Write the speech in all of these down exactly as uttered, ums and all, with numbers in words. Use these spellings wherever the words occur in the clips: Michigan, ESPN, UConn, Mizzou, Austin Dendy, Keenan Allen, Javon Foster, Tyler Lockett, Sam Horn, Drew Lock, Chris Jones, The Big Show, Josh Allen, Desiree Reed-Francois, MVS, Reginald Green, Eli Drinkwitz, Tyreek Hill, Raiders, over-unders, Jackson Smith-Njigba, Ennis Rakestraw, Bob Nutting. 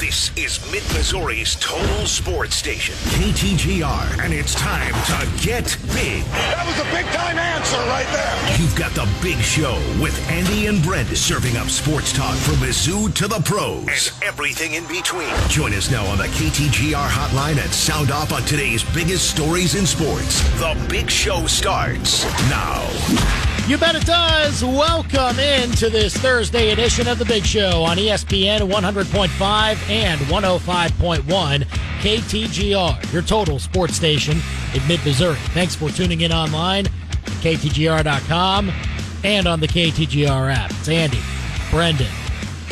This is Mid-Missouri's Total Sports Station, K T G R, and it's time to get big. That was a big-time answer right there. You've got the Big Show with Andy and Brent, serving up sports talk from Mizzou to the pros. And everything in between. Join us now on the K T G R hotline and sound off on today's biggest stories in sports. The Big Show starts now. You bet it does. Welcome into this Thursday edition of The Big Show on E S P N one hundred point five and one oh five point one K T G R, your total sports station in Mid-Missouri. Thanks for tuning in online at K T G R dot com and on the K T G R app. It's Andy, Brendan,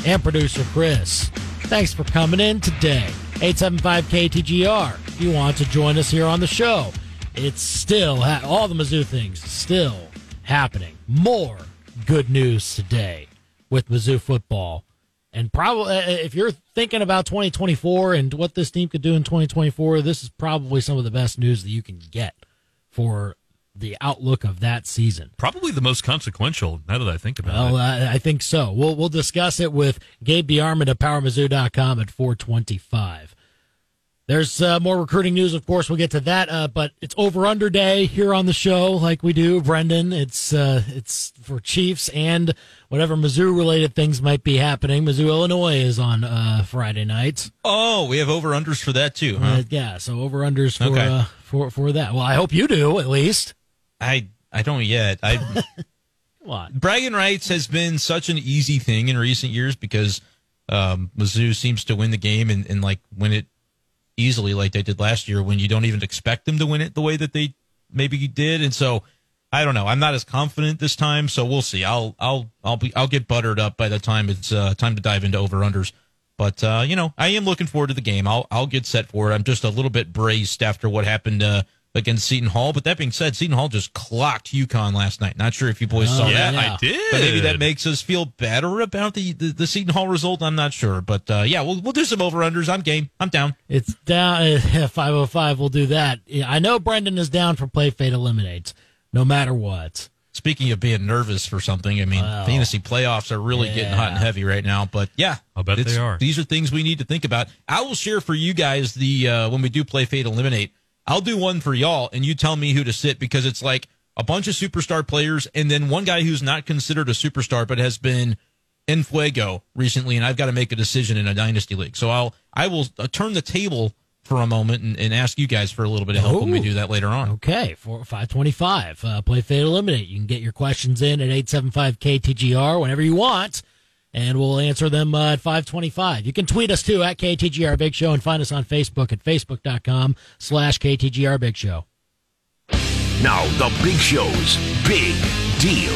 and producer Chris. Thanks for coming in today. eight seven five K T G R if you want to join us here on the show. It's still, ha- all the Mizzou things still happening. More good news today with Mizzou football. And probably, if you're thinking about twenty twenty-four and what this team could do in twenty twenty-four, this is probably some of the best news that you can get for the outlook of that season. Probably the most consequential, now that I think about well, it. Well, I, I think so. We'll we'll discuss it with Gabe DeArmond of Power Mizzou dot com at four twenty-five. There's uh, more recruiting news, of course. We'll get to that, uh, but it's over-under day here on the show, like we do, Brendan. It's uh, it's for Chiefs and whatever Mizzou-related things might be happening. Mizzou, Illinois is on uh, Friday night. Oh, we have over-unders for that too, huh? Uh, yeah, so over-unders for okay. uh, for for that. Well, I hope you do at least. I I don't yet. I Come on. Bragging rights has been such an easy thing in recent years because um, Mizzou seems to win the game and, and like when it. easily like they did last year when you don't even expect them to win it the way that they maybe did. And so I don't know. I'm not as confident this time, so we'll see. I'll I'll I'll be I'll get buttered up by the time it's uh, time to dive into over-unders. But uh, you know, I am looking forward to the game. I'll I'll get set for it. I'm just a little bit braced after what happened uh, against Seton Hall. But that being said, Seton Hall just clocked UConn last night. Not sure if you boys oh, saw yeah, that. Yeah, I did. But maybe that makes us feel better about the, the, the Seton Hall result. I'm not sure. But, uh, yeah, we'll we'll do some over-unders. I'm game. I'm down. It's down. five oh five, we'll do that. I know Brendan is down for Play Fade Eliminates, no matter what. Speaking of being nervous for something, I mean, wow. fantasy playoffs are really yeah. getting hot and heavy right now. But, yeah, I bet they are. These are things we need to think about. I will share for you guys the uh, when we do Play Fade Eliminate, I'll do one for y'all, and you tell me who to sit because it's like a bunch of superstar players and then one guy who's not considered a superstar but has been en fuego recently, and I've got to make a decision in a dynasty league. So I'll, I will turn the table for a moment and, and ask you guys for a little bit of help Ooh. when we do that later on. Okay, four, five twenty-five, uh, Play Fade Eliminate. You can get your questions in at eight seven five K T G R whenever you want, and we'll answer them uh, at five twenty-five. You can tweet us, too, at K T G R Big Show, and find us on Facebook at facebook.com slash KTGR Big Show. Now, the Big Show's Big Deal.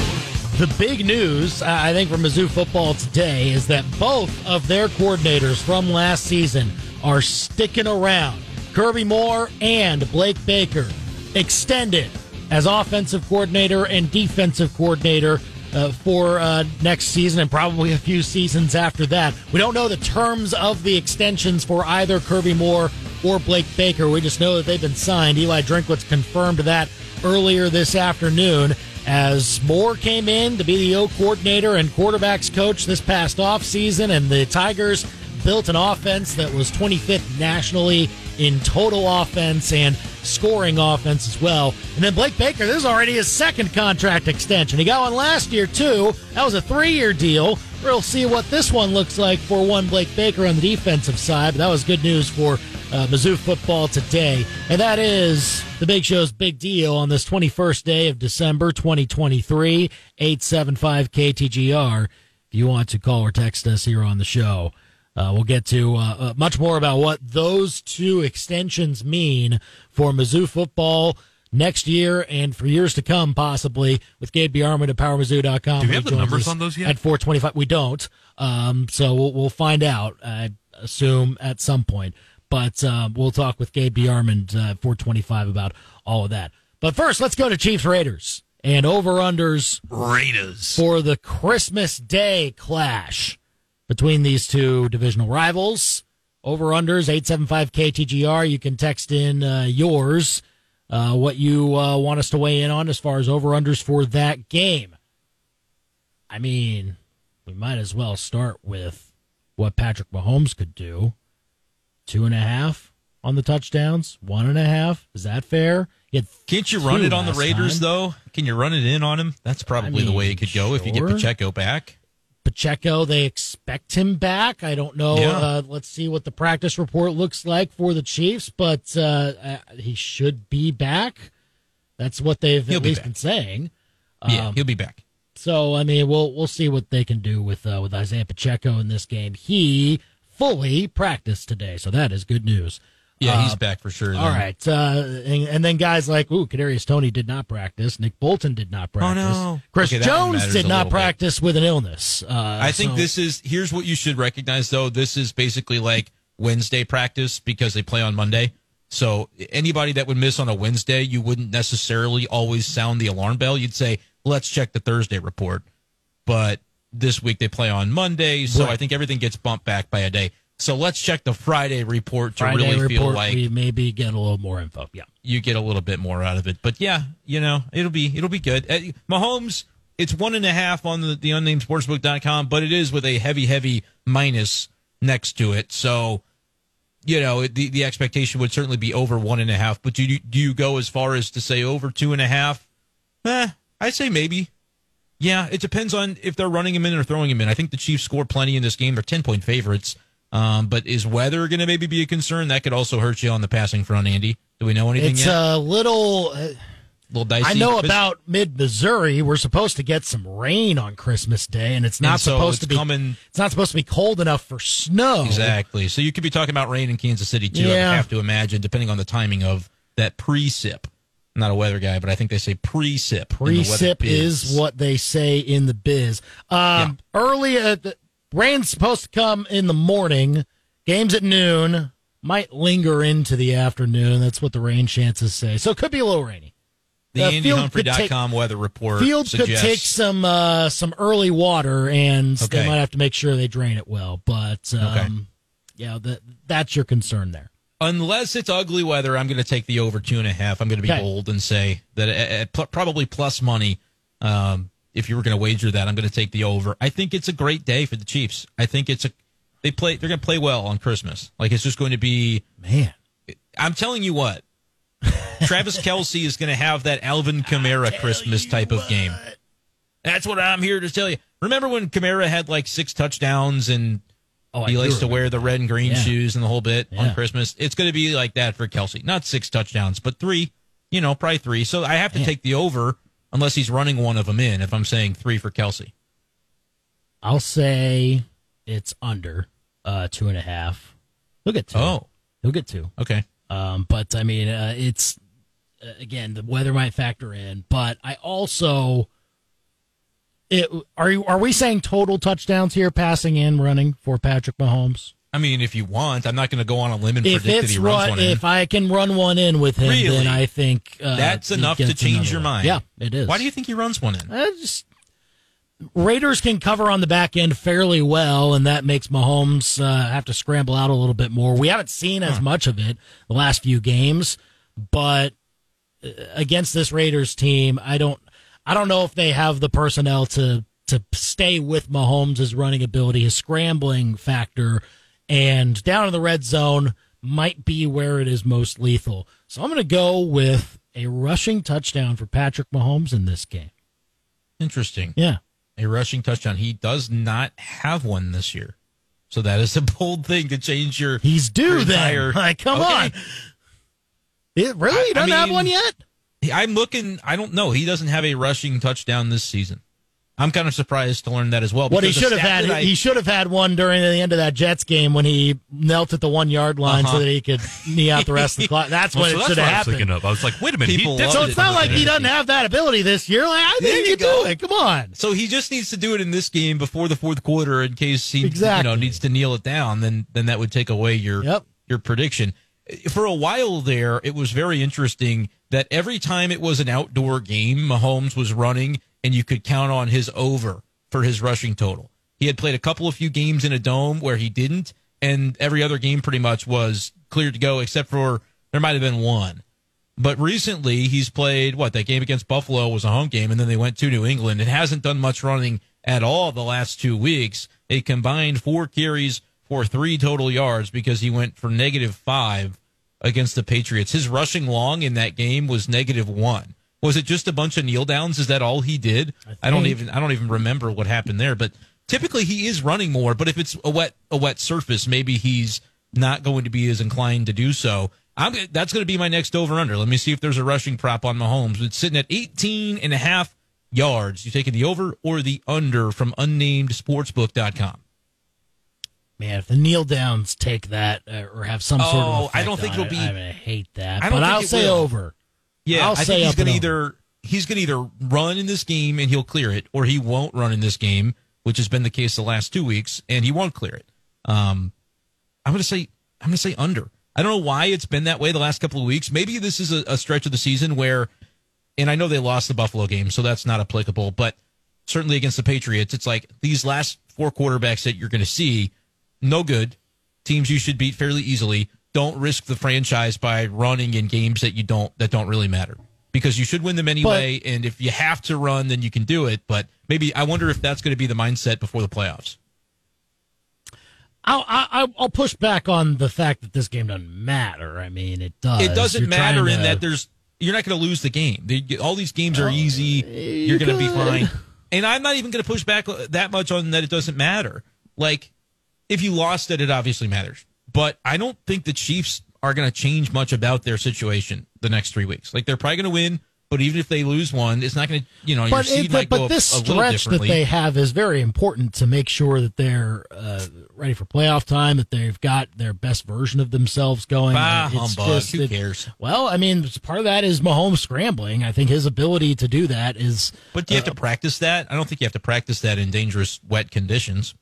The big news, I think, for Mizzou football today is that both of their coordinators from last season are sticking around. Kirby Moore and Blake Baker extended as offensive coordinator and defensive coordinator Uh, for uh, next season and probably a few seasons after that. We don't know the terms of the extensions for either Kirby Moore or Blake Baker. We just know that they've been signed. Eli Drinkwitz confirmed that earlier this afternoon as Moore came in to be the O coordinator and quarterbacks coach this past offseason, and the Tigers built an offense that was twenty-fifth nationally in total offense and scoring offense as well. And then Blake Baker, this is already his second contract extension. He got one last year, too. That was a three-year deal. We'll see what this one looks like for one Blake Baker on the defensive side. But that was good news for uh, Mizzou football today. And that is the Big Show's Big Deal on this twenty-first day of December twenty twenty-three, eight seven five K T G R. If you want to call or text us here on the show, Uh, we'll get to uh, uh, much more about what those two extensions mean for Mizzou football next year and for years to come, possibly, with Gabe DeArmond at Power Mizzou dot com. Do we have the numbers on those yet? At four twenty-five. We don't, um, so we'll, we'll find out, I assume, at some point. But uh, we'll talk with Gabe DeArmond uh, at four twenty-five about all of that. But first, let's go to Chiefs Raiders and over-unders Raiders for the Christmas Day clash between these two divisional rivals. Over-unders, eight seven five K T G R. You can text in uh, yours, uh, what you uh, want us to weigh in on as far as over-unders for that game. I mean, we might as well start with what Patrick Mahomes could do. two and a half on the touchdowns, one and a half. Is that fair? You Can't you run it on the Raiders, time. though? Can you run it in on him? That's probably I mean, the way it could go sure. if you get Pacheco back. Pacheco, they expect him back. I don't know. Yeah. Uh, let's see what the practice report looks like for the Chiefs, but uh, he should be back. That's what they've he'll at be least back. been saying. Yeah, um, he'll be back. So, I mean, we'll we'll see what they can do with uh, with Isaiah Pacheco in this game. He fully practiced today, so that is good news. Yeah, uh, he's back for sure. Then. All right. Uh, and, and then guys like, ooh, Kadarius Toney did not practice. Nick Bolton did not practice. Oh, no. Chris okay, Jones did not practice bit. with an illness. Uh, I think so. this is, here's what you should recognize, though. This is basically like Wednesday practice because they play on Monday. So anybody that would miss on a Wednesday, you wouldn't necessarily always sound the alarm bell. You'd say, let's check the Thursday report. But this week they play on Monday, so right. I think everything gets bumped back by a day. So let's check the Friday report to Friday really report, feel like we maybe get a little more info. Yeah, you get a little bit more out of it, but yeah, you know, it'll be it'll be good. Uh, Mahomes, it's one and a half on the, the unnamed sportsbook dot com, but it is with a heavy, heavy minus next to it. So, you know, it, the the expectation would certainly be over one and a half. But do you, do you go as far as to say over two and a half? Eh, I'd say maybe. Yeah, it depends on if they're running him in or throwing him in. I think the Chiefs score plenty in this game. They're ten point favorites. Um, but is weather going to maybe be a concern? That could also hurt you on the passing front, Andy. Do we know anything it's yet? It's a little, uh, little dicey. I know about mid-Missouri. We're supposed to get some rain on Christmas Day, and it's not and so supposed it's to be coming, It's not supposed to be cold enough for snow. Exactly. So you could be talking about rain in Kansas City, too, yeah. I have to imagine, depending on the timing of that precip. I'm not a weather guy, but I think they say precip. Precip is what they say in the biz. Um, yeah. Early at the, rain's supposed to come in the morning. Games at noon might linger into the afternoon. That's what the rain chances say. So it could be a little rainy. The uh, Andy Humphrey dot com weather report field suggests. Could take some uh, some early water, and okay. they might have to make sure they drain it well. But, um, okay. yeah, that, that's your concern there. Unless it's ugly weather, I'm going to take the over two and a half. I'm going to be okay. bold and say that at, at probably plus money. Um, If you were going to wager that, I'm going to take the over. I think it's a great day for the Chiefs. I think it's a they play. They're going to play well on Christmas. Like it's just going to be man. I'm telling you what, Travis Kelsey is going to have that Alvin Kamara Christmas type what. of game. That's what I'm here to tell you. Remember when Kamara had like six touchdowns and oh, he likes to wear the red and green yeah. shoes and the whole bit yeah. on Christmas? It's going to be like that for Kelsey. Not six touchdowns, but three. You know, probably three. So I have to man. take the over. Unless he's running one of them in, if I'm saying three for Kelsey. I'll say it's under uh, two and a half. He'll get two. Oh. He'll get two. Okay. Um, but, I mean, uh, it's, uh, again, the weather might factor in. But I also, it, are you are we saying total touchdowns here, passing and running for Patrick Mahomes? I mean, if you want, I'm not going to go on a limb and if predict that he runs run, one in. If I can run one in with him, really? then I think uh, that's enough to change your mind. Yeah, it is. Why do you think he runs one in? Uh, just, Raiders can cover on the back end fairly well, and that makes Mahomes uh, have to scramble out a little bit more. We haven't seen as huh. much of it the last few games, but against this Raiders team, I don't, I don't know if they have the personnel to to stay with Mahomes' running ability, his scrambling factor. And down in the red zone might be where it is most lethal. So I'm going to go with a rushing touchdown for Patrick Mahomes in this game. Interesting. Yeah. A rushing touchdown. He does not have one this year. So that is a bold thing to change your He's due entire, then. Like, come okay. on. It really? He doesn't I mean, have one yet? I'm looking. I don't know. He doesn't have a rushing touchdown this season. I'm kind of surprised to learn that as well. What he should have had, I, he should have had one during the end of that Jets game when he knelt at the one yard line uh-huh. so that he could knee out the rest of the clock. That's well, what so it that's should what have happened. I was thinking of. I was like, wait a minute. He, so it's it not like he doesn't have that ability this year. Like, I think you do it. Come on. So he just needs to do it in this game before the fourth quarter in case he exactly. you know, needs to kneel it down. Then then that would take away your yep. your prediction. For a while there, it was very interesting that every time it was an outdoor game, Mahomes was running. And you could count on his over for his rushing total. He had played a couple of few games in a dome where he didn't, and every other game pretty much was cleared to go, except for there might have been one. But recently, he's played, what, that game against Buffalo was a home game, and then they went to New England. It hasn't done much running at all the last two weeks. They combined four carries for three total yards because he went for negative five against the Patriots. His rushing long in that game was negative one. Was it just a bunch of kneel downs? Is that all he did? I, I don't even I don't even remember what happened there. But typically he is running more. But if it's a wet a wet surface, maybe he's not going to be as inclined to do so. I'm, that's going to be my next over-under. Let me see if there's a rushing prop on Mahomes. It's sitting at eighteen and a half yards. You taking the over or the under from unnamed sportsbook dot com? Man, if the kneel downs take that or have some oh, sort of effect I don't think on it'll it, be. I, mean, I hate that. I don't but think I'll say will. Over. Yeah, I'll I say think he's going to either he's going to either run in this game and he'll clear it, or he won't run in this game, which has been the case the last two weeks, and he won't clear it. Um, I'm going to say I'm going to say under. I don't know why it's been that way the last couple of weeks. Maybe this is a, a stretch of the season where, and I know they lost the Buffalo game, so that's not applicable, but certainly against the Patriots, it's like these last four quarterbacks that you're going to see, no good. Teams you should beat fairly easily. Don't risk the franchise by running in games that you don't that don't really matter, because you should win them anyway, but, and if you have to run, then you can do it. But maybe I wonder if that's going to be the mindset before the playoffs. I'll, I'll I'll push back on the fact that this game doesn't matter. I mean, it does. It doesn't you're matter to... in that there's you're not going to lose the game. They, all these games are easy. You're going to be fine. And I'm not even going to push back that much on that it doesn't matter. Like, if you lost it, it obviously matters. But I don't think the Chiefs are going to change much about their situation the next three weeks. Like, they're probably going to win. But even if they lose one, it's not going to, you know, your seed might go up a little differently. But this stretch that they have is very important to make sure that they're uh, ready for playoff time, that they've got their best version of themselves going. Ah, humbug. Who cares? Well, I mean, part of that is Mahomes scrambling. I think his ability to do that is... But do you have uh, to practice that? I don't think you have to practice that in dangerous, wet conditions.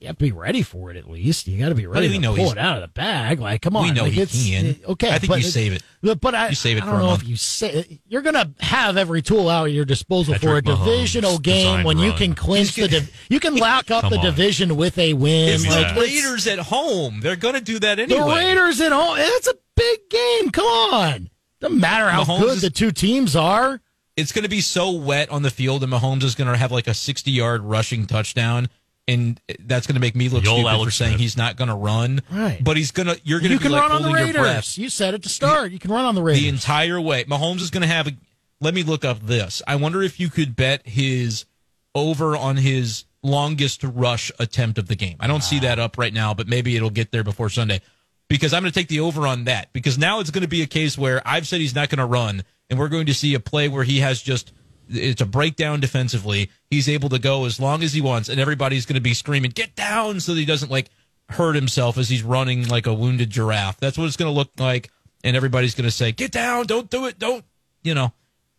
You have to be ready for it, at least. You got to be ready to pull it out of the bag. Like, come on. We know he can. Okay, I think you save it. But I, I don't know if you say you're going to have every tool out at your disposal for a divisional game when you can clinch the you can lock up the division with a win. Like the Raiders at home, they're going to do that anyway. The Raiders at home, that's a big game. Come on, doesn't matter how good the two teams are. It's going to be so wet on the field, and Mahomes is going to have like a sixty-yard rushing touchdown. And that's going to make me look Yo, stupid Alex for saying Smith. He's not going to run. Right. But he's going to, you're going to you be like holding your breath. You said it to start. You can run on the Raiders. The entire way. Mahomes is going to have a, let me look up this. I wonder if you could bet his over on his longest rush attempt of the game. I don't wow. see that up right now, but maybe it'll get there before Sunday. Because I'm going to take the over on that. Because now it's going to be a case where I've said he's not going to run. And we're going to see a play where he has just... It's a breakdown defensively. He's able to go as long as he wants, and everybody's going to be screaming, get down, so that he doesn't, like, hurt himself as he's running like a wounded giraffe. That's what it's going to look like, and everybody's going to say, get down, don't do it, don't, you know.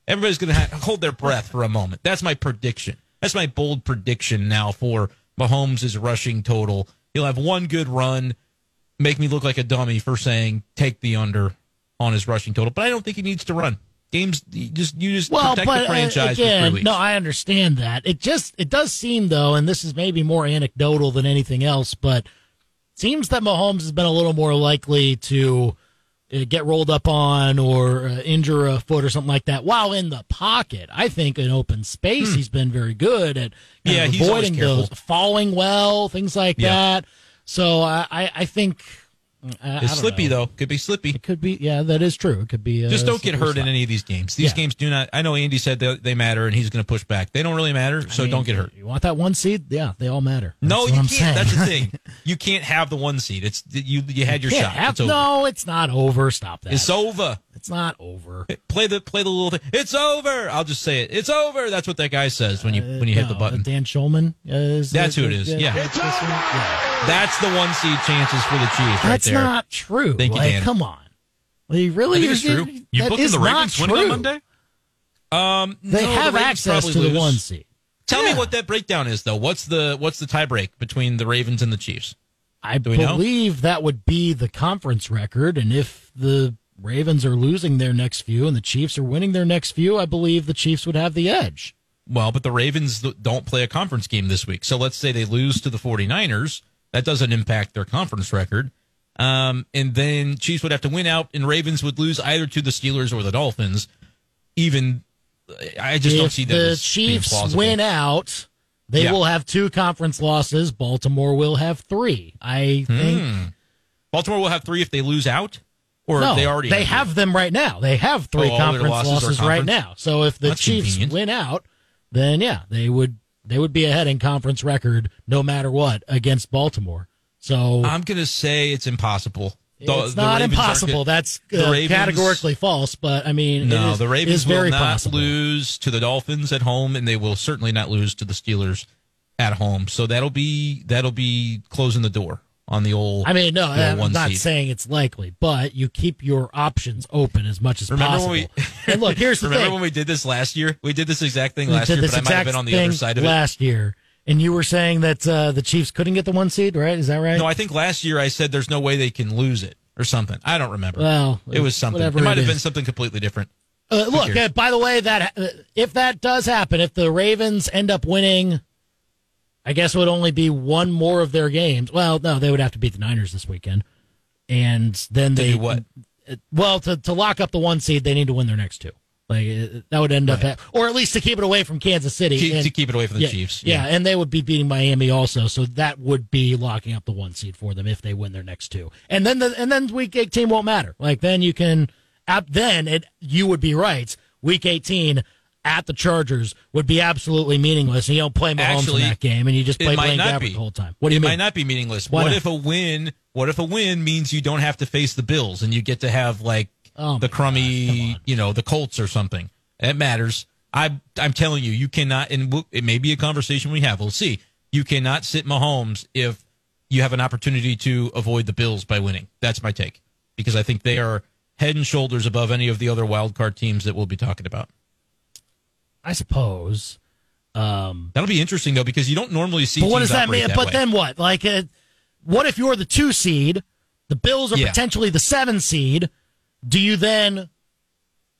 Everybody's going to hold their breath for a moment. That's my prediction. That's my bold prediction now for Mahomes' rushing total. He'll have one good run, make me look like a dummy for saying take the under on his rushing total, but I don't think he needs to run. Games, you just you just well, protect but, the franchise uh, again, for three weeks. No, I understand that. It just it does seem though, and this is maybe more anecdotal than anything else, but it seems that Mahomes has been a little more likely to uh, get rolled up on or uh, injure a foot or something like that while in the pocket. I think in open space mm. he's been very good at yeah, avoiding those, falling well, things like yeah. that. So I I, I think. I, it's I slippy know. though. Could be slippy. It could be. Yeah, that is true. It could be. Uh, Just don't get hurt slide. in any of these games. These yeah. games do not. I know Andy said they, they matter, and he's going to push back. They don't really matter, so I mean, don't get hurt. You want that one seed? Yeah, they all matter. That's no, you I'm can't. Saying. That's the thing. You can't have the one seed. It's you. You had your you shot. Have, it's over. No, it's not over. Stop that. It's over. It's not over. Play the play the little thing. It's over. I'll just say it. It's over. That's what that guy says when you when you uh, no, hit the button. Dan Schulman. Is That's the, who it is. Yeah. It's over. yeah. That's the one seed chances for the Chiefs right That's there. That's not true. Thank like, you, Dan. Come on. Like, really? It's true. It, you booked in the Ravens winning on Monday? Um, they no, have the access to lose. the one seed. Tell yeah. me what that breakdown is, though. What's the what's the tiebreak between the Ravens and the Chiefs? I believe know? that would be the conference record, and if the Ravens are losing their next few and the Chiefs are winning their next few, I believe the Chiefs would have the edge. Well, but the Ravens don't play a conference game this week. So let's say they lose to the 49ers. That doesn't impact their conference record. Um, and then Chiefs would have to win out, and Ravens would lose either to the Steelers or the Dolphins. Even, I just if don't see that the Chiefs win out, They yeah. will have two conference losses. Baltimore will have three. I think hmm. Baltimore will have three if they lose out, or no, if they already they have, have them right now. They have three oh, conference losses, losses conference? right now. So if the That's Chiefs convenient. win out, then yeah, they would they would be ahead in conference record no matter what against Baltimore. So I'm going to say it's impossible. The, it's not impossible. That's uh, Ravens, categorically false, but I mean, no, it is, the Ravens is very will not possible. lose to the Dolphins at home, and they will certainly not lose to the Steelers at home. So that'll be that'll be closing the door on the old. I mean, no, I'm not seed. saying it's likely, but you keep your options open as much as remember possible. When we, and look, here's the remember thing. Remember when we did this last year? We did this exact thing we last year, but I might have been on the other side of it last year. And you were saying that uh, the Chiefs couldn't get the one seed, right? Is that right? No, I think last year I said there's no way they can lose it or something. I don't remember. Well, it was something. It might have been something completely different. Uh, look, uh, by the way, that uh, if that does happen, if the Ravens end up winning, I guess it would only be one more of their games. Well, no, they would have to beat the Niners this weekend, and then they to do what? Well, to to lock up the one seed, they need to win their next two. Like that would end up, right. at, or at least to keep it away from Kansas City, keep, and, to keep it away from the yeah, Chiefs. Yeah. yeah, and they would be beating Miami also, so that would be locking up the one seed for them if they win their next two. And then the and then Week eighteen won't matter. Like then you can, at, then it you would be right. Week eighteen at the Chargers would be absolutely meaningless, and you don't play Mahomes Actually, in that game, and you just play Blaine Gabbert the whole time. What do you it mean? It might not be meaningless. Why what not? if a win? What if a win means you don't have to face the Bills, and you get to have like. Oh the crummy, you know, the Colts or something. It matters. I, I'm telling you, you cannot, and it may be a conversation we have. We'll see. You cannot sit Mahomes if you have an opportunity to avoid the Bills by winning. That's my take, because I think they are head and shoulders above any of the other wildcard teams that we'll be talking about. I suppose. Um, That'll be interesting, though, because you don't normally see but what teams does that mean? That but way. Then what? Like, uh, what if you're the two seed, the Bills are yeah. potentially the seven seed, do you then,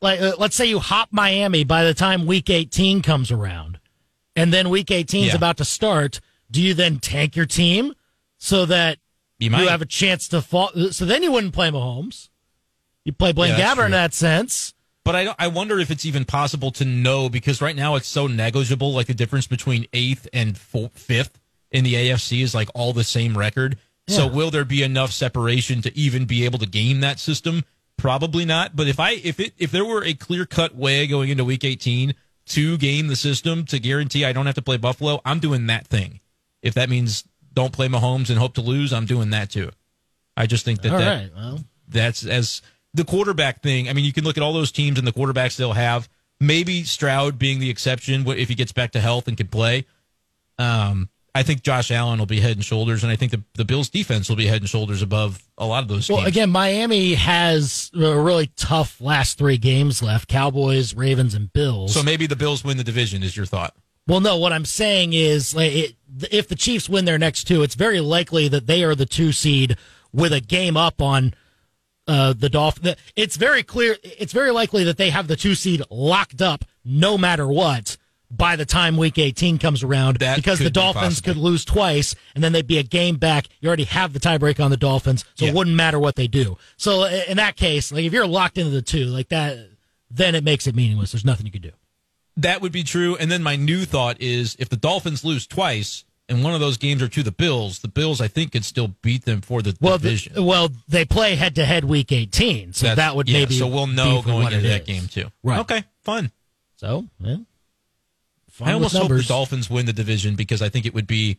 like, uh, let's say you hop Miami by the time Week eighteen comes around, and then Week eighteen is yeah. about to start. Do you then tank your team so that you, you have a chance to fall? So then you wouldn't play Mahomes. You play Blaine yeah, Gabbert in that sense. But I, I wonder if it's even possible to know, because right now it's so negligible. Like the difference between eighth and fourth, fifth in the A F C is like all the same record. Yeah. So will there be enough separation to even be able to game that system? Probably not, but if I if it if there were a clear-cut way going into Week eighteen to game the system to guarantee I don't have to play Buffalo, I'm doing that thing. If that means don't play Mahomes and hope to lose, I'm doing that too. I just think that, that right, well. that's as the quarterback thing. I mean, you can look at all those teams and the quarterbacks they'll have. Maybe Stroud being the exception if he gets back to health and can play. Um, I think Josh Allen will be head and shoulders, and I think the, the Bills' defense will be head and shoulders above a lot of those teams. Well, again, Miami has a really tough last three games left, Cowboys, Ravens, and Bills. So maybe the Bills win the division is your thought. Well, no, what I'm saying is like, it, if the Chiefs win their next two, it's very likely that they are the two seed with a game up on uh, the Dolphins. It's very clear. It's very likely that they have the two seed locked up no matter what by the time Week eighteen comes around, that because the Dolphins could lose twice, and then they'd be a game back. You already have the tiebreak on the Dolphins, so yeah. it wouldn't matter what they do. So in that case, like if you're locked into the two like that, then it makes it meaningless. There's nothing you can do. That would be true. And then my new thought is if the Dolphins lose twice, and one of those games are to the Bills, the Bills I think could still beat them for the well, division. The, well, they play head-to-head Week eighteen, so That's, that would yeah, maybe so we'll know going into that is. game too. Right. Okay, fun. So, yeah. I almost hope the Dolphins win the division because I think it would be,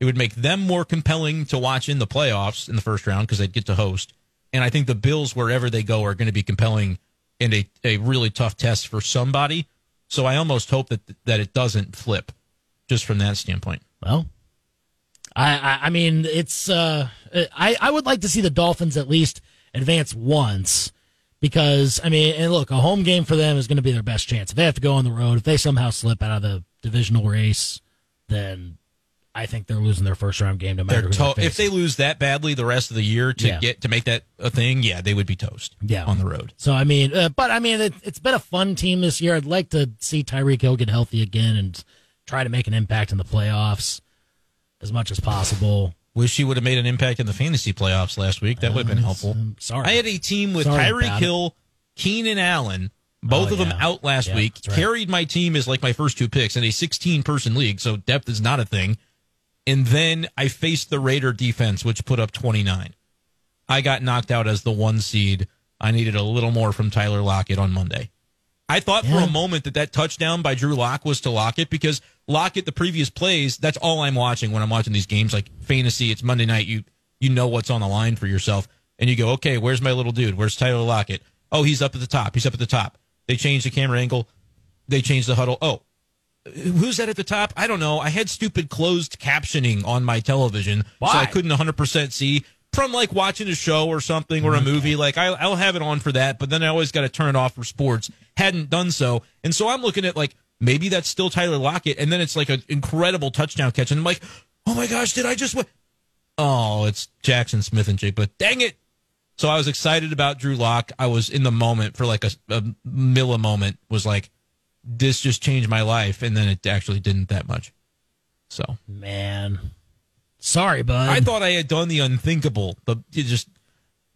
it would make them more compelling to watch in the playoffs in the first round because they'd get to host. And I think the Bills, wherever they go, are going to be compelling and a, a really tough test for somebody. So I almost hope that that it doesn't flip just from that standpoint. Well, I I, I mean, it's uh, I, I would like to see the Dolphins at least advance once. Because, I mean, and look, a home game for them is going to be their best chance. If they have to go on the road, if they somehow slip out of the divisional race, then I think they're losing their first-round game no matter who to- they face. If they lose that badly the rest of the year to yeah. get to make that a thing, yeah, they would be toast yeah. on the road. So, I mean, uh, but, I mean, it, it's been a fun team this year. I'd like to see Tyreek Hill get healthy again and try to make an impact in the playoffs as much as possible. Wish he would have made an impact in the fantasy playoffs last week. That would have been helpful. I'm sorry. I had a team with Tyreek Hill, Keenan Allen, Both oh, of them yeah. out last yeah, week. Right. Carried my team as like my first two picks in a sixteen-person league, so depth is not a thing. And then I faced the Raider defense, which put up twenty-nine. I got knocked out as the one seed. I needed a little more from Tyler Lockett on Monday. I thought yeah. for a moment that that touchdown by Drew Lock was to Lockett, because Lockett, the previous plays, that's all I'm watching when I'm watching these games. Like fantasy, it's Monday night. You you know what's on the line for yourself. And you go, okay, where's my little dude? Where's Tyler Lockett? Oh, he's up at the top. He's up at the top. They changed the camera angle. They changed the huddle. Oh, who's that at the top? I don't know. I had stupid closed captioning on my television, Why? so I couldn't one hundred percent see. From like watching a show or something or a movie, like I, I'll have it on for that, but then I always got to turn it off for sports. Hadn't done so, and so I'm looking at like maybe that's still Tyler Lockett, and then it's like an incredible touchdown catch, and I'm like, oh my gosh, did I just? Win? Oh, it's Jackson Smith-Njigba, but dang it! So I was excited about Drew Lock. I was in the moment for like a, a milli moment. Was like, this just changed my life, and then it actually didn't that much. So man. Sorry, bud. I thought I had done the unthinkable. The it just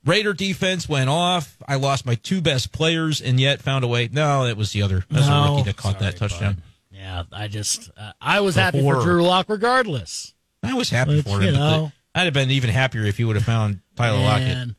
Raider defense went off. I lost my two best players and yet found a way. No, it was the other. That's no. a rookie that caught Sorry, that touchdown. Bud. Yeah, I just uh, I was the happy horror. for Drew Lock regardless. I was happy but, for him. You know. the, I'd have been even happier if he would have found Tyler Man. Lockett.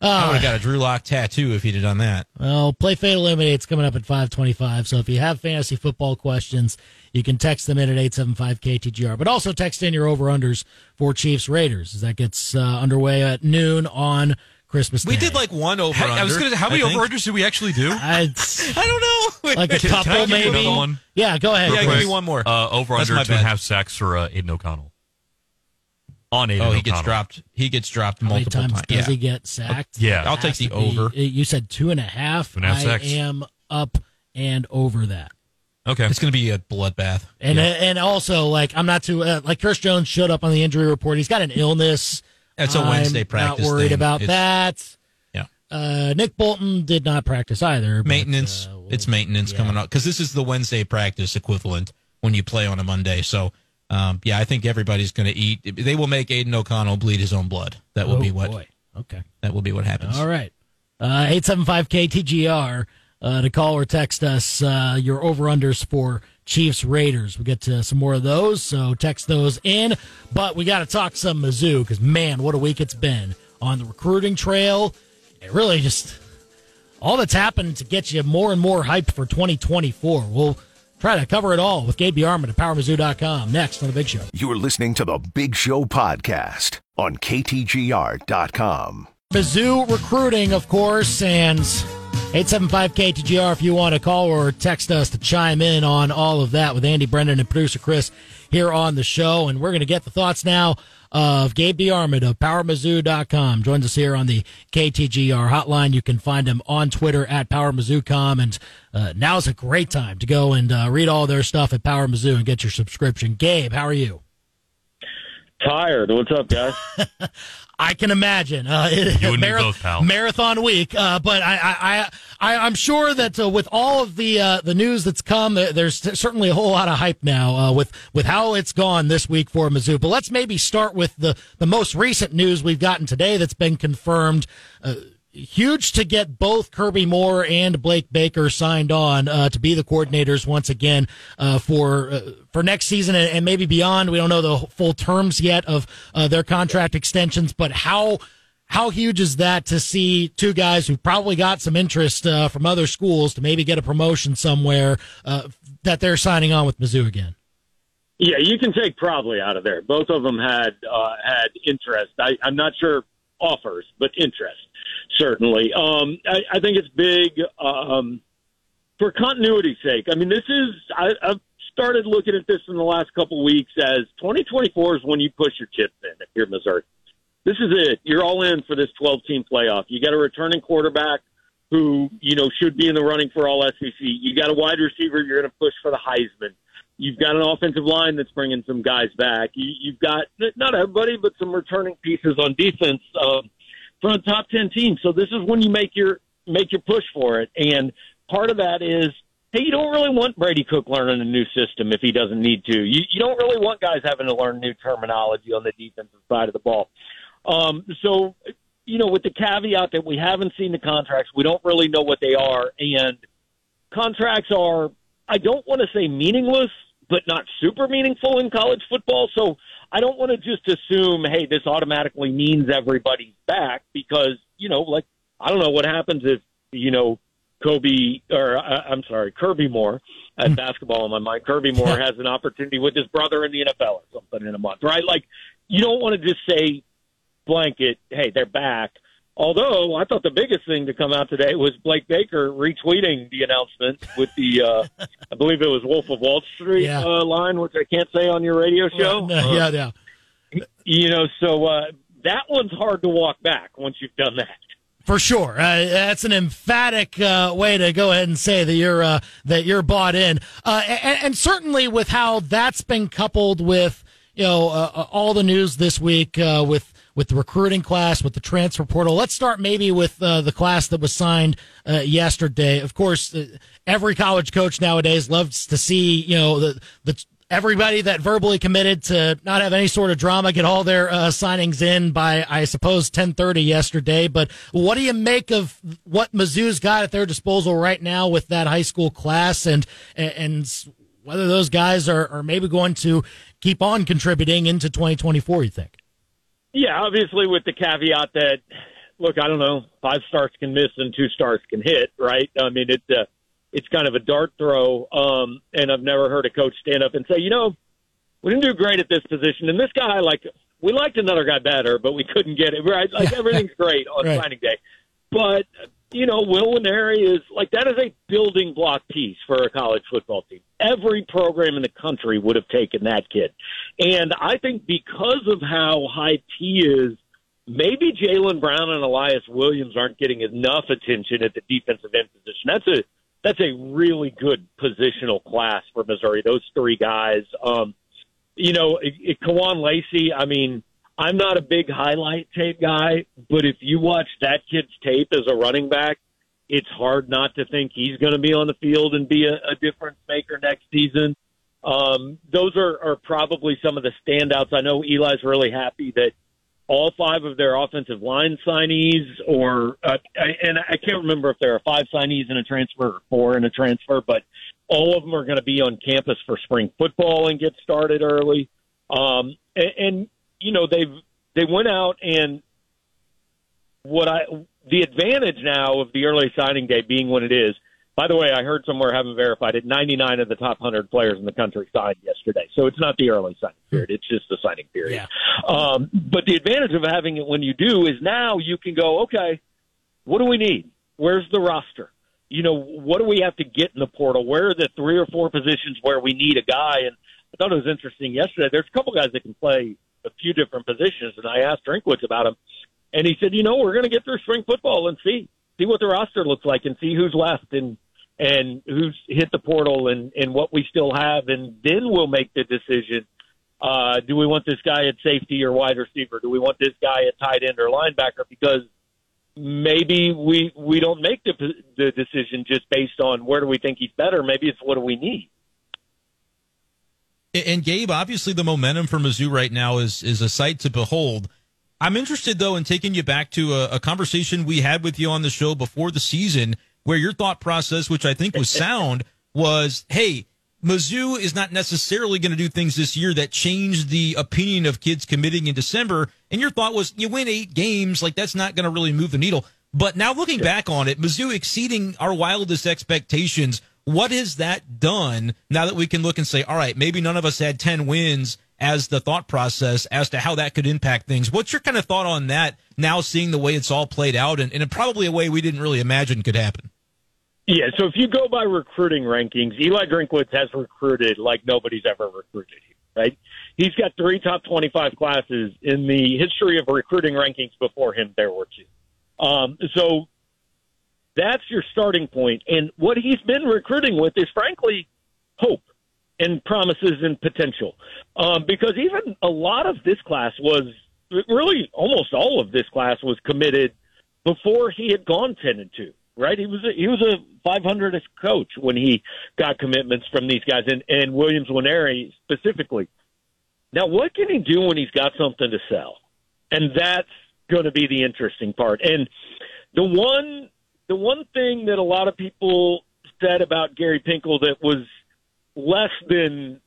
Uh, I would have got a Drew Lock tattoo if he'd have done that. Well, Play Fade Eliminate's coming up at five twenty-five, so if you have fantasy football questions, you can text them in at eight seven five K T G R. But also text in your over-unders for Chiefs Raiders, as that gets uh, underway at noon on Christmas Day. We did like one over-under. I was gonna, how many over-unders did we actually do? I, I don't know. Like a can, couple, can maybe? Another one? Yeah, go ahead. Yeah, give me one more. Uh, over-under two bad. and a half sacks for uh, Aiden O'Connell. On Aiden oh, he O'Connell. gets dropped. He gets dropped How multiple many times. times. Does yeah. he get sacked? Yeah, I'll take the over. Be, you said two and a half. And a half I sacks. am up and over that. Okay, it's going to be a bloodbath. And yeah. and also, like I'm not too uh, like Chris Jones showed up on the injury report. He's got an illness. That's a Wednesday I'm practice. Not worried thing. about it's, that. Yeah. Uh, Nick Bolton did not practice either. Maintenance. But, uh, we'll, it's maintenance yeah. coming up because this is the Wednesday practice equivalent when you play on a Monday. So. Um, yeah, I think everybody's going to eat. They will make Aiden O'Connell bleed his own blood. That will oh, be what. Boy. Okay. That will be what happens. All right. Uh, eight seven five K T G R uh, to call or text us uh, your over-unders for Chiefs Raiders. We'll get to some more of those, so text those in. But we got to talk some Mizzou because, man, what a week it's been on the recruiting trail. It really just all that's happened to get you more and more hyped for twenty twenty-four. We'll try to cover it all with Gabe DeArmond at Power Mizzou dot com. Next on The Big Show. You're listening to The Big Show podcast on K T G R dot com. Mizzou recruiting, of course, and eight seven five K T G R if you want to call or text us to chime in on all of that with Andy Brendan and producer Chris here on the show. And we're going to get the thoughts now of Gabe DeArmond of Power Mizzou dot com. Joins us here on the K T G R hotline. You can find him on Twitter at Power Mizzou dot com. And uh, now's a great time to go and uh, read all their stuff at Power Mizzou and get your subscription. Gabe, how are you? Tired. What's up, guys? I can imagine. Uh, you and marath- me both, pal. Marathon week. Uh, but I, I, I, I, I'm sure that uh, with all of the uh, the news that's come, there's t- certainly a whole lot of hype now uh, with, with how it's gone this week for Mizzou. But let's maybe start with the, the most recent news we've gotten today that's been confirmed. Uh, huge to get both Kirby Moore and Blake Baker signed on uh, to be the coordinators once again uh, for uh, for next season and, and maybe beyond. We don't know the full terms yet of uh, their contract extensions, but how how huge is that to see two guys who probably got some interest uh, from other schools to maybe get a promotion somewhere uh, that they're signing on with Mizzou again? Yeah, you can take probably out of there. Both of them had uh, had interest. I, I'm not sure offers, but interest. Certainly. Um, I, I think it's big um, for continuity's sake. I mean, this is – I've started looking at this in the last couple weeks as twenty twenty-four is when you push your chips in if you're Missouri. This is it. You're all in for this twelve-team playoff. You got a returning quarterback who, you know, should be in the running for all S E C. You got a wide receiver you're going to push for the Heisman. You've got an offensive line that's bringing some guys back. You, you've got – not everybody, but some returning pieces on defense uh, – for a top ten team. So this is when you make your make your push for it. And part of that is, hey, you don't really want Brady Cook learning a new system if he doesn't need to. You, you don't really want guys having to learn new terminology on the defensive side of the ball. Um, so, you know, with the caveat that we haven't seen the contracts, we don't really know what they are. And contracts are, I don't want to say meaningless, but not super meaningful in college football. So I don't want to just assume, hey, this automatically means everybody's back because, you know, like, I don't know what happens if, you know, Kobe, or uh, I'm sorry, Kirby Moore, I had basketball in my mind. Kirby Moore has an opportunity with his brother in the N F L or something in a month, right? Like, you don't want to just say blanket, hey, they're back. Although, I thought the biggest thing to come out today was Blake Baker retweeting the announcement with the, uh, I believe it was Wolf of Wall Street yeah. uh, line, which I can't say on your radio show. Yeah, no, uh, yeah. yeah. You know, so uh, that one's hard to walk back once you've done that. For sure, uh, that's an emphatic uh, way to go ahead and say that you're uh, that you're bought in, uh, and, and certainly with how that's been coupled with you know uh, all the news this week uh, with with the recruiting class, with the transfer portal. Let's start maybe with uh, the class that was signed uh, yesterday. Of course, uh, every college coach nowadays loves to see you know the the. Everybody that verbally committed to not have any sort of drama get all their uh, signings in by, I suppose, ten thirty yesterday. But what do you make of what Mizzou's got at their disposal right now with that high school class and and whether those guys are, are maybe going to keep on contributing into twenty twenty-four, you think? Yeah, obviously with the caveat that, look, I don't know, five stars can miss and two stars can hit, right? I mean, it. Uh, It's kind of a dart throw, um, and I've never heard a coach stand up and say, you know, we didn't do great at this position, and this guy, like, we liked another guy better, but we couldn't get it right. Like, everything's great on right. signing day. But, you know, Will Winery is, like, that is a building block piece for a college football team. Every program in the country would have taken that kid. And I think because of how hyped he is, maybe Jalen Brown and Elias Williams aren't getting enough attention at the defensive end position. That's a That's a really good positional class for Missouri, those three guys. Um, you know, it, it, Kawan Lacy, I mean, I'm not a big highlight tape guy, but if you watch that kid's tape as a running back, it's hard not to think he's going to be on the field and be a, a difference maker next season. Um, those are, are probably some of the standouts. I know Eli's really happy that all five of their offensive line signees, or uh, and I can't remember if there are five signees in a transfer or four in a transfer, but all of them are going to be on campus for spring football and get started early. Um, and, and you know they've they went out and what I the advantage now of the early signing day being when it is. By the way, I heard somewhere, I haven't verified it, ninety-nine of the top one hundred players in the country signed yesterday. So it's not the early signing period. It's just the signing period. Yeah. Um, but the advantage of having it when you do is now you can go, okay, what do we need? Where's the roster? You know, what do we have to get in the portal? Where are the three or four positions where we need a guy? And I thought it was interesting yesterday. There's a couple guys that can play a few different positions, and I asked Drinkwitz about him, and he said, you know, we're going to get through spring football and see. See what the roster looks like and see who's left and and who's hit the portal and, and what we still have. And then we'll make the decision. Uh, do we want this guy at safety or wide receiver? Do we want this guy at tight end or linebacker? Because maybe we we don't make the, the decision just based on where do we think he's better. Maybe it's what do we need. And, Gabe, obviously the momentum for Mizzou right now is is a sight to behold. I'm interested, though, in taking you back to a, a conversation we had with you on the show before the season where your thought process, which I think was sound, was, hey, Mizzou is not necessarily going to do things this year that change the opinion of kids committing in December. And your thought was, you win eight games, like that's not going to really move the needle. But now looking sure. back on it, Mizzou exceeding our wildest expectations, what has that done now that we can look and say, all right, maybe none of us had ten wins as the thought process as to how that could impact things? What's your kind of thought on that now, seeing the way it's all played out and in probably a way we didn't really imagine could happen? Yeah, so if you go by recruiting rankings, Eli Drinkwitz has recruited like nobody's ever recruited here, right? He's got three top twenty-five classes. In the history of recruiting rankings before him, there were two. Um, so that's your starting point. And what he's been recruiting with is, frankly, hope and promises and potential. Um, because even a lot of this class was, really almost all of this class was committed before he had gone ten and two, right? He was a, he was a five hundred-ish coach when he got commitments from these guys, and, and Williams-Winery specifically. Now, what can he do when he's got something to sell? And that's going to be the interesting part. And the one the one thing that a lot of people said about Gary Pinkel that was less than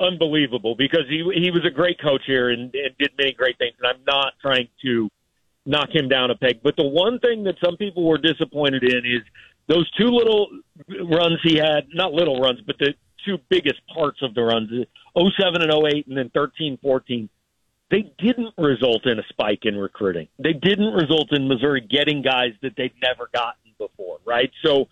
unbelievable, because he he was a great coach here and, and did many great things, and I'm not trying to knock him down a peg. But the one thing that some people were disappointed in is those two little runs he had, not little runs, but the two biggest parts of the runs, oh seven and oh eight and then thirteen fourteen, they didn't result in a spike in recruiting. They didn't result in Missouri getting guys that they'd never gotten before, right? So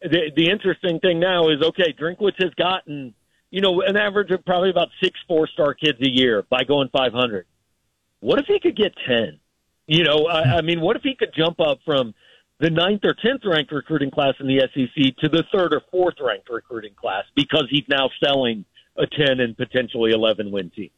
the, the interesting thing now is, okay, Drinkwitz has gotten, you know, an average of probably about six four-star kids a year by going five hundred. What if he could get ten? You know, I, I mean, what if he could jump up from the ninth or tenth ranked recruiting class in the S E C to the third or fourth ranked recruiting class, because he's now selling a ten and potentially eleven win team?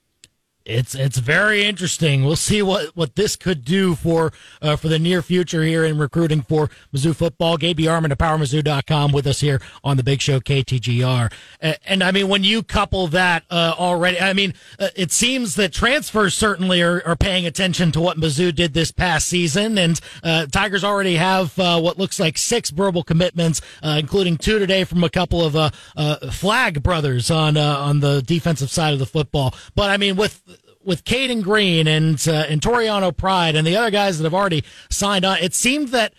It's it's very interesting. We'll see what, what this could do for uh, for the near future here in recruiting for Mizzou football. Gabe DeArmond of Power Mizzou dot com with us here on the Big Show K T G R. And, and I mean, when you couple that uh, already, I mean, uh, it seems that transfers certainly are, are paying attention to what Mizzou did this past season. And uh, Tigers already have uh, what looks like six verbal commitments, uh, including two today from a couple of uh, uh, Flag brothers on uh, on the defensive side of the football. But I mean, with with Caden Green and uh, and Toriano Pride and the other guys that have already signed on, it seemed that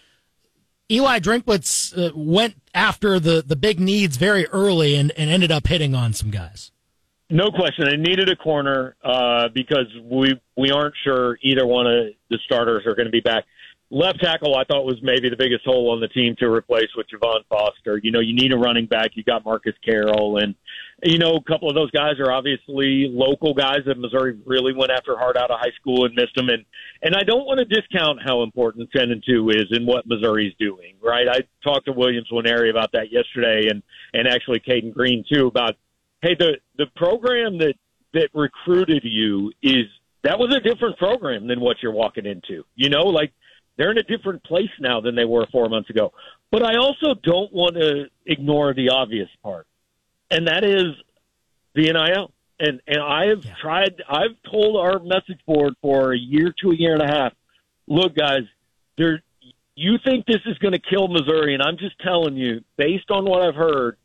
Eli Drinkwitz uh, went after the, the big needs very early and, and ended up hitting on some guys. No question. They needed a corner uh, because we we aren't sure either one of the starters are going to be back. Left tackle, I thought, was maybe the biggest hole on the team to replace with Javon Foster. You know, you need a running back. You got Marcus Carroll, and you know, a couple of those guys are obviously local guys that Missouri really went after hard out of high school and missed them. And, and I don't want to discount how important ten and two is and what Missouri's doing, right? I talked to Williams Winery about that yesterday, and, and actually Caden Green too, about, hey, the, the program that, that recruited you is, that was a different program than what you're walking into. You know, like, they're in a different place now than they were four months ago. But I also don't want to ignore the obvious part. And that is the N I L. And and I have yeah. tried, I've told our message board for a year to a year and a half, look, guys, there. You think this is going to kill Missouri, and I'm just telling you, based on what I've heard,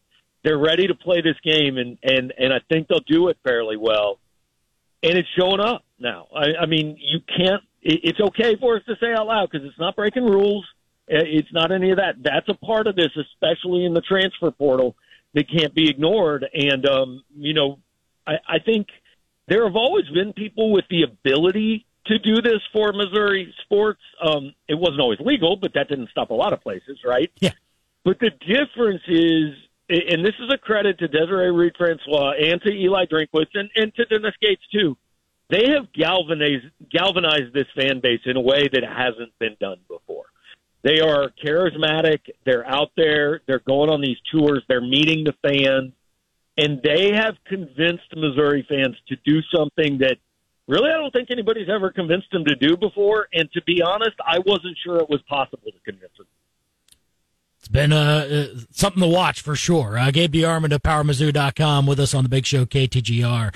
they're ready to play this game, and, and, and I think they'll do it fairly well. And it's showing up now. I, I mean, you can't, it, it's okay for us to say out loud because it's not breaking rules. It's not any of that. That's a part of this, especially in the transfer portal. They can't be ignored. And, um, you know, I, I think there have always been people with the ability to do this for Missouri sports. Um, it wasn't always legal, but that didn't stop a lot of places, right? Yeah. But the difference is, and this is a credit to Desiree Reed-Francois and to Eli Drinkwitz and, and to Dennis Gates too, they have galvanized, galvanized this fan base in a way that hasn't been done before. They are charismatic. They're out there. They're going on these tours. They're meeting the fans. And they have convinced Missouri fans to do something that really I don't think anybody's ever convinced them to do before. And to be honest, I wasn't sure it was possible to convince them. It's been uh, uh, something to watch for sure. Uh, Gabe DeArmond of Power Mizzou dot com with us on the Big Show K T G R.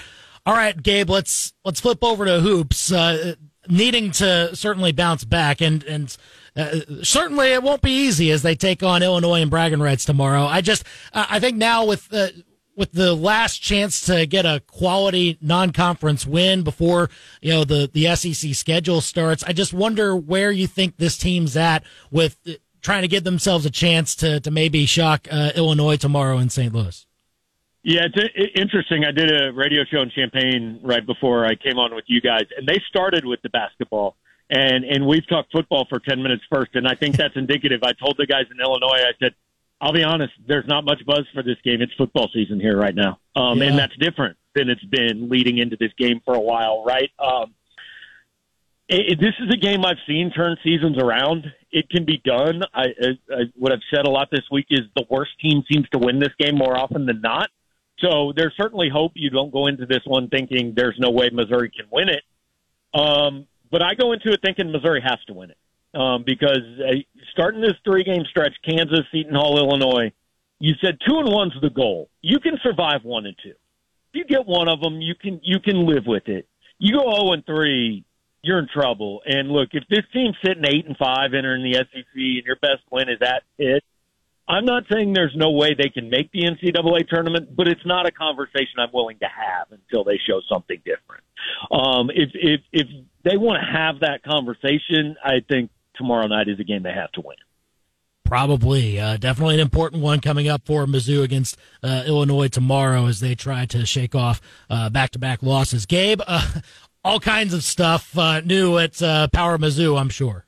All right, Gabe, let's let's flip over to hoops. Uh, needing to certainly bounce back, and and uh, certainly it won't be easy as they take on Illinois and bragging rights tomorrow. I just uh, I think now with uh, with the last chance to get a quality non-conference win before you know the the S E C schedule starts, I just wonder where you think this team's at with trying to give themselves a chance to to maybe shock uh, Illinois tomorrow in Saint Louis. Yeah, it's interesting. I did a radio show in Champaign right before I came on with you guys, and they started with the basketball, and, and we've talked football for ten minutes first, and I think that's indicative. I told the guys in Illinois, I said, I'll be honest, there's not much buzz for this game. It's football season here right now, um, yeah. and that's different than it's been leading into this game for a while, right? Um, it, it, this is a game I've seen turn seasons around. It can be done. I, I, I, what I've said a lot this week is the worst team seems to win this game more often than not. So there's certainly hope. You don't go into this one thinking there's no way Missouri can win it. Um, but I go into it thinking Missouri has to win it um, because uh, starting this three-game stretch, Kansas, Seton Hall, Illinois, you said two and one's the goal. You can survive one and two. If you get one of them, you can you can live with it. You go zero and three, you're in trouble. And look, if this team's sitting eight and five entering the S E C and your best win is at Pitt, I'm not saying there's no way they can make the N C double A tournament, but it's not a conversation I'm willing to have until they show something different. Um, if, if, if they want to have that conversation, I think tomorrow night is a game they have to win. Probably. Uh, definitely an important one coming up for Mizzou against uh, Illinois tomorrow as they try to shake off uh, back-to-back losses. Gabe, uh, all kinds of stuff uh, new at uh, Power Mizzou, I'm sure.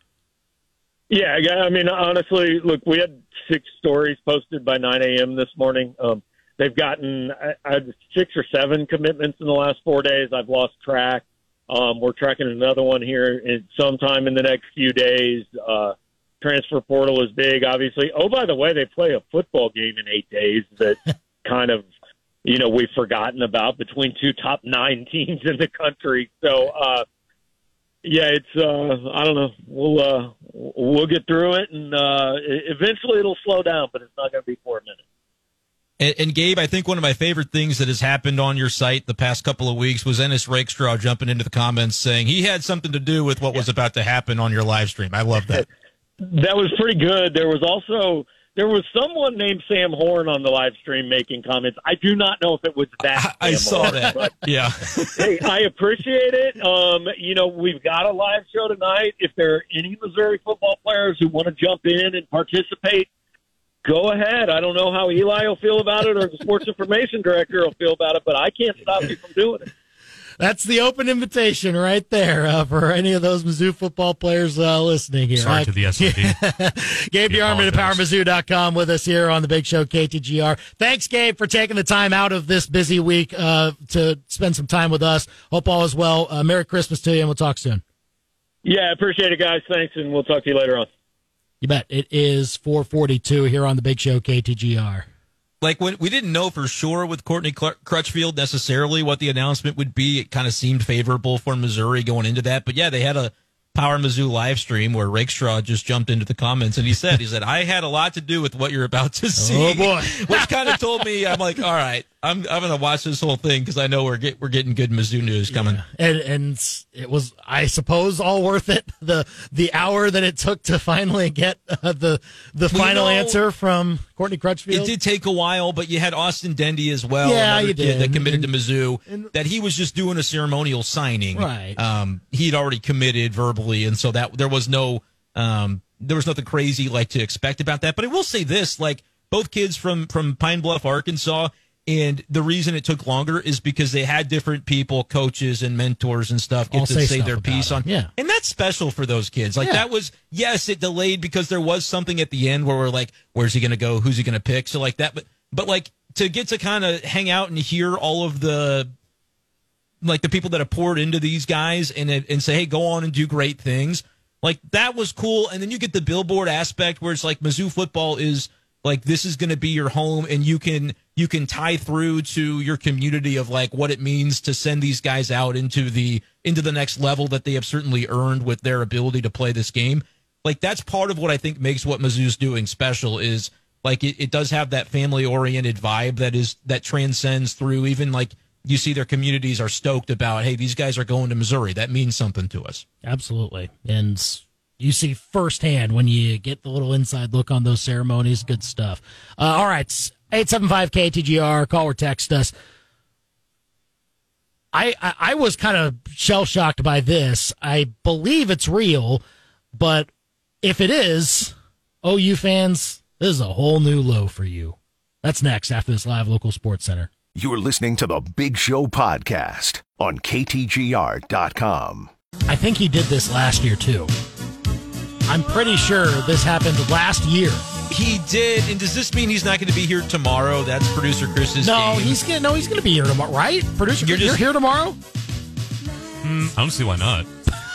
Yeah, I mean, honestly, look, we had six stories posted by nine a.m. this morning. Um, they've gotten I, I six or seven commitments in the last four days. I've lost track. Um, we're tracking another one here in, sometime in the next few days. Uh, transfer portal is big, obviously. Oh, by the way, they play a football game in eight days that kind of, you know, we've forgotten about between two top nine teams in the country. So, uh, yeah, it's uh, I don't know. We'll uh, we'll get through it, and uh, eventually it'll slow down, but it's not going to be four minutes. And, and Gabe, I think one of my favorite things that has happened on your site the past couple of weeks was Ennis Rakestraw jumping into the comments saying he had something to do with what yeah. was about to happen on your live stream. I love that. That was pretty good. There was also there was someone named Sam Horn on the live stream making comments. I do not know if it was that. I, I saw Horn, that. But, yeah. Hey, I appreciate it. Um, you know, we've got a live show tonight. If there are any Missouri football players who want to jump in and participate, go ahead. I don't know how Eli will feel about it or the sports information director will feel about it, but I can't stop you from doing it. That's the open invitation right there uh, for any of those Mizzou football players uh, listening here. Sorry uh, to the S I D. Gabe DeArmond at Power Mizzou dot com with us here on the Big Show K T G R. Thanks, Gabe, for taking the time out of this busy week uh, to spend some time with us. Hope all is well. Uh, Merry Christmas to you, and we'll talk soon. Yeah, appreciate it, guys. Thanks, and we'll talk to you later on. You bet. It is four forty-two here on the Big Show K T G R. Like, when we didn't know for sure with Courtney Crutchfield necessarily what the announcement would be. It kind of seemed favorable for Missouri going into that. But, yeah, they had a Power Mizzou live stream where Rakestraw just jumped into the comments, and he said, he said, I had a lot to do with what you're about to see. Oh, boy. Which kind of told me, I'm like, all right, I'm I'm going to watch this whole thing because I know we're get, we're getting good Mizzou news coming. Yeah. And and it was, I suppose, all worth it, the the hour that it took to finally get uh, the, the final know, answer from Courtney Crutchfield. It did take a while, but you had Austin Dendy as well. Yeah, you did. That committed and, to Mizzou. And, that he was just doing a ceremonial signing. Right. Um, he'd already committed verbally, and so that there was no um, there was nothing crazy like to expect about that. But I will say this: like both kids from from Pine Bluff, Arkansas, and the reason it took longer is because they had different people, coaches, and mentors and stuff get I'll to say, say their piece it. on. Yeah, and that's special for those kids. Like yeah. that was yes, it delayed because there was something at the end where we're like, where's he going to go? Who's he going to pick? So like that, but but like to get to kind of hang out and hear all of the like the people that have poured into these guys and and say, hey, go on and do great things. Like that was cool, and then you get the billboard aspect where it's like Mizzou football is. Like, this is going to be your home, and you can you can tie through to your community of, like, what it means to send these guys out into the into the next level that they have certainly earned with their ability to play this game. Like, that's part of what I think makes what Mizzou's doing special is, like, it, it does have that family-oriented vibe that is that transcends through even, like, you see their communities are stoked about, hey, these guys are going to Missouri. That means something to us. Absolutely. And you see firsthand when you get the little inside look on those ceremonies. Good stuff. Uh, all right, eight seven five K T G R, call or text us. I I, I was kind of shell-shocked by this. I believe it's real, but if it is, O U fans, this is a whole new low for you. That's next after this live local sports center. You are listening to the Big Show podcast on K T G R dot com. I think he did this last year, too. I'm pretty sure this happened last year. He did, and does this mean he's not going to be here tomorrow? That's producer Chris's No, game. he's gonna, no, he's going to be here tomorrow, right? Producer, you're, Chris, just, you're here tomorrow. Mm, I don't see why not.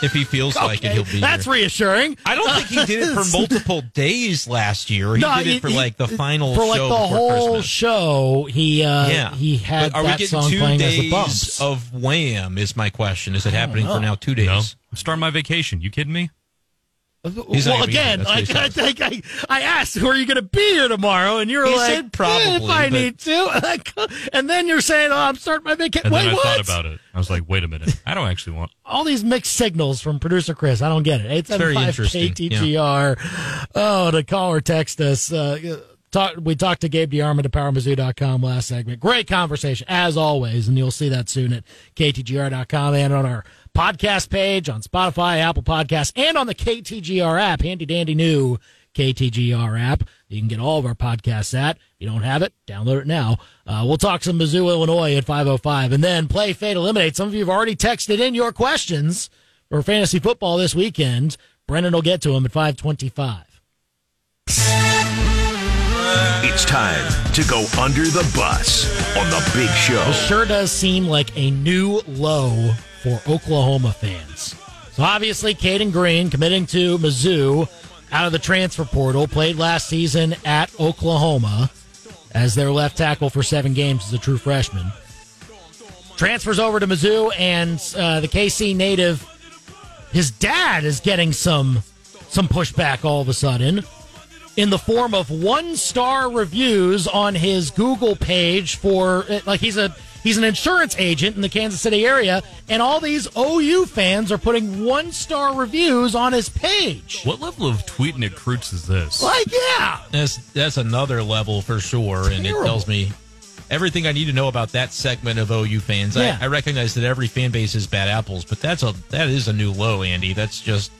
If he feels okay, like it, he'll be. That's here. reassuring. I don't think he did it for multiple days last year. He no, did it for he, like the final for like show the whole Christmas. show. He uh, yeah. he had but are that we song two playing days as the bumps of Wham? Is my question? Is it I happening for now? Two days. No. I'm starting my vacation. You kidding me? Well, again, I, I, I, I asked, "Who are you going to be here tomorrow?" And you're he like, said probably, eh, "If I need to." And then you're saying, "Oh, I'm starting my vacation." Wait, I what? I thought about it. I was like, "Wait a minute, I don't actually want all these mixed signals from producer Chris." I don't get it. eight seven five K T G R. Oh, to call or text us. Uh, Talk, we talked to Gabe DeArmond at Power Mizzou dot com last segment. Great conversation, as always, and you'll see that soon at K T G R dot com and on our podcast page, on Spotify, Apple Podcasts, and on the K T G R app, handy-dandy new K T G R app. You can get all of our podcasts at. If you don't have it, download it now. Uh, we'll talk some Mizzou, Illinois at five oh five, and then play Fade Eliminate. Some of you have already texted in your questions for fantasy football this weekend. Brendan will get to them at five twenty-five. It's time to go under the bus on The Big Show. It sure does seem like a new low for Oklahoma fans. So obviously, Caden Green committing to Mizzou out of the transfer portal, played last season at Oklahoma as their left tackle for seven games as a true freshman. Transfers over to Mizzou, and uh, the K C native, his dad is getting some some pushback all of a sudden, in the form of one-star reviews on his Google page for, like, he's a he's an insurance agent in the Kansas City area, and all these O U fans are putting one-star reviews on his page. What level of tweeting at recruits is this? Like, yeah. That's, that's another level for sure, it's and terrible. It tells me everything I need to know about that segment of O U fans. Yeah. I, I recognize that every fan base is bad apples, but that's a that is a new low, Andy. That's just,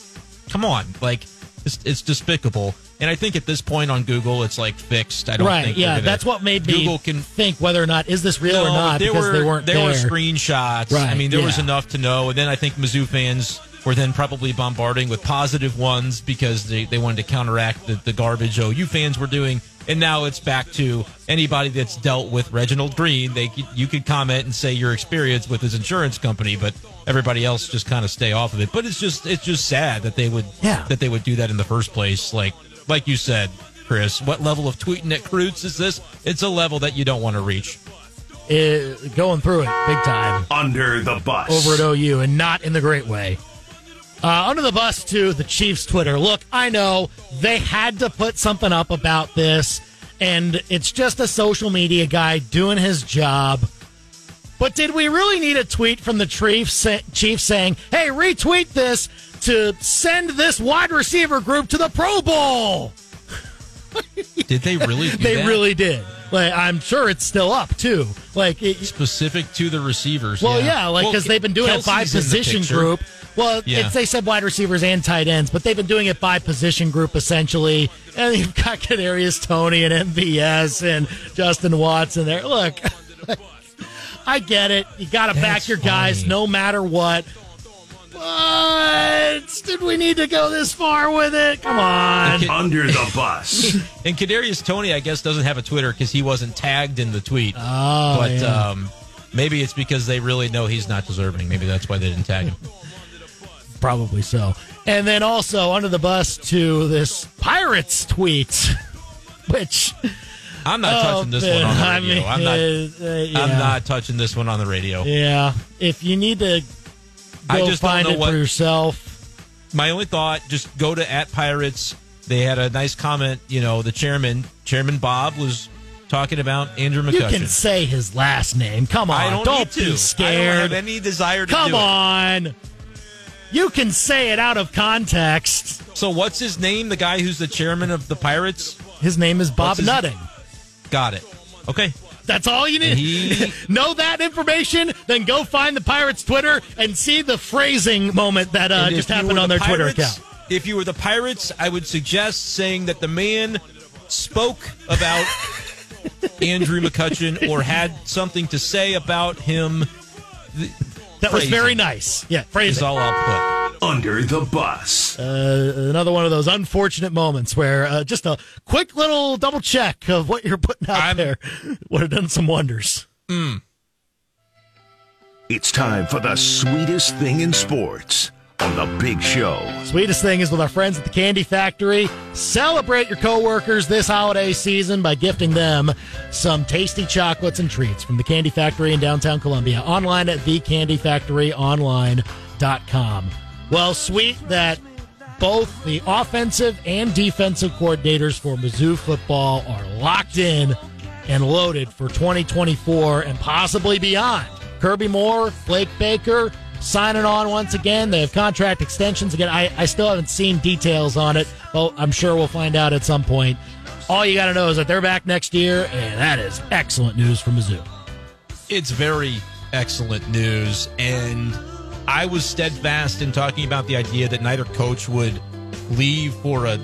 come on, like, it's, it's despicable. And I think at this point on Google, it's like fixed. I don't right, think. Right? Yeah, gonna, that's what made Google me can think whether or not is this real no, or not there because were, they weren't there. There were screenshots. Right, I mean, there yeah. was enough to know. And then I think Mizzou fans were then probably bombarding with positive ones because they, they wanted to counteract the, the garbage O U fans were doing. And now it's back to anybody that's dealt with Reginald Green. They you could comment and say your experience with his insurance company, but everybody else just kind of stay off of it. But it's just it's just sad that they would yeah. that they would do that in the first place. Like. Like you said, Chris, what level of tweeting at recruits is this? It's a level that you don't want to reach. It, going through it big time. Under the bus. Over at O U, and not in the great way. Uh, under the bus to the Chiefs' Twitter. Look, I know they had to put something up about this, and it's just a social media guy doing his job. But did we really need a tweet from the Chiefs saying, hey, retweet this to send this wide receiver group to the Pro Bowl? Did they really do They that? really did. Like, I'm sure it's still up, too. Like it, specific to the receivers. Well, yeah, yeah like because well, they've been doing Kelsey's it by position group. Well, yeah. it's, they said wide receivers and tight ends, but they've been doing it by position group, essentially. And you've got Kadarius Toney and M V S and Justin Watson there. Look, I get it. You got to back your guys funny. no matter what. But did we need to go this far with it? Come on. K- Under the bus. And Kadarius Toney, I guess, doesn't have a Twitter because he wasn't tagged in the tweet. Oh, But yeah. um, maybe it's because they really know he's not deserving. Maybe that's why they didn't tag him. Probably so. And then also under the bus to this Pirates tweet, which... I'm not oh, touching this man. one on the radio. I mean, I'm not. Uh, yeah. I'm not touching this one on the radio. Yeah, if you need to, go I just find don't know it what, for yourself. My only thought: just go to at Pirates. They had a nice comment. You know, the chairman, Chairman Bob, was talking about Andrew McCutcheon. You can say his last name. Come on, I don't, don't be to. scared. I don't have any desire to. Come do on. It. You can say it out of context. So what's his name? The guy who's the chairman of the Pirates. His name is Bob Nutting. Got it. Okay. That's all you need. He... know that information, then go find the Pirates' Twitter and see the phrasing moment that uh, just happened on the their Pirates, Twitter account. If you were the Pirates, I would suggest saying that the man spoke about Andrew McCutcheon or had something to say about him. The that phrasing. was very nice. Yeah, phrasing. Is all I'll put. Under the bus. Uh, another one of those unfortunate moments where uh, just a quick little double check of what you're putting out I'm, there would have done some wonders. Mm. It's time for the sweetest thing in sports on The Big Show. Sweetest thing is with our friends at the Candy Factory. Celebrate your coworkers this holiday season by gifting them some tasty chocolates and treats from the Candy Factory in downtown Columbia. Online at the candy factory online dot com. Well, sweet that both the offensive and defensive coordinators for Mizzou football are locked in and loaded for twenty twenty-four and possibly beyond. Kirby Moore, Blake Baker signing on once again. They have contract extensions. Again, I, I still haven't seen details on it. Well, I'm sure we'll find out at some point. all you got to know is that they're back next year, and that is excellent news for Mizzou. It's very excellent news, and I was steadfast in talking about the idea that neither coach would leave for a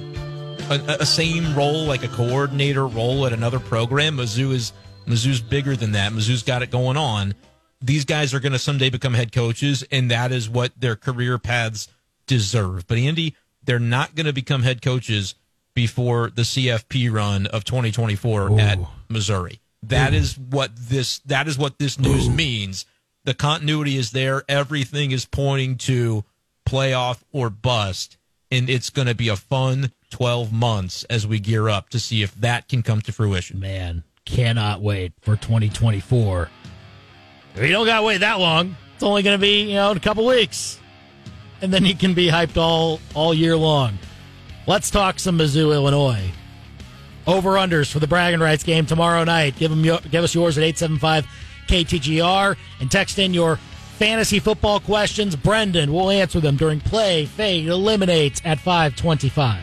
a, a same role, like a coordinator role at another program. Mizzou is Mizzou's bigger than that. Mizzou's got it going on. These guys are going to someday become head coaches, and that is what their career paths deserve. But, Andy, they're not going to become head coaches before the C F P run of twenty twenty-four Ooh. At Missouri. That Ooh. Is what this that is what this news Ooh. Means. The continuity is there. Everything is pointing to playoff or bust, and it's going to be a fun twelve months as we gear up to see if that can come to fruition. Man, cannot wait for twenty twenty-four. We don't got to wait that long. It's only going to be, you know, in a couple weeks. And then he can be hyped all, all year long. Let's talk some Mizzou, Illinois. Over-unders for the bragging rights game tomorrow night. Give them, give us yours at eight seven five K T G R. And text in your fantasy football questions. Brendan will answer them during play, fade, eliminates at five twenty-five.